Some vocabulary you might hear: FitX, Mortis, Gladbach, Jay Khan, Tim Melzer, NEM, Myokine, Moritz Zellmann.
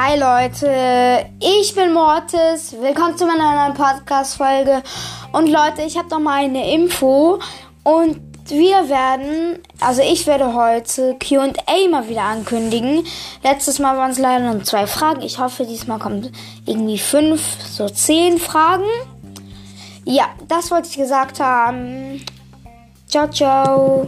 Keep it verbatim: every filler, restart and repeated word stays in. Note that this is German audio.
Hi Leute, ich bin Mortis, willkommen zu meiner neuen Podcast-Folge. Und Leute, ich habe noch mal eine Info und wir werden, also ich werde heute Q und A mal wieder ankündigen. Letztes Mal waren es leider nur zwei Fragen, ich hoffe diesmal kommen irgendwie fünf, so zehn Fragen. Ja, das wollte ich gesagt haben. Ciao, ciao.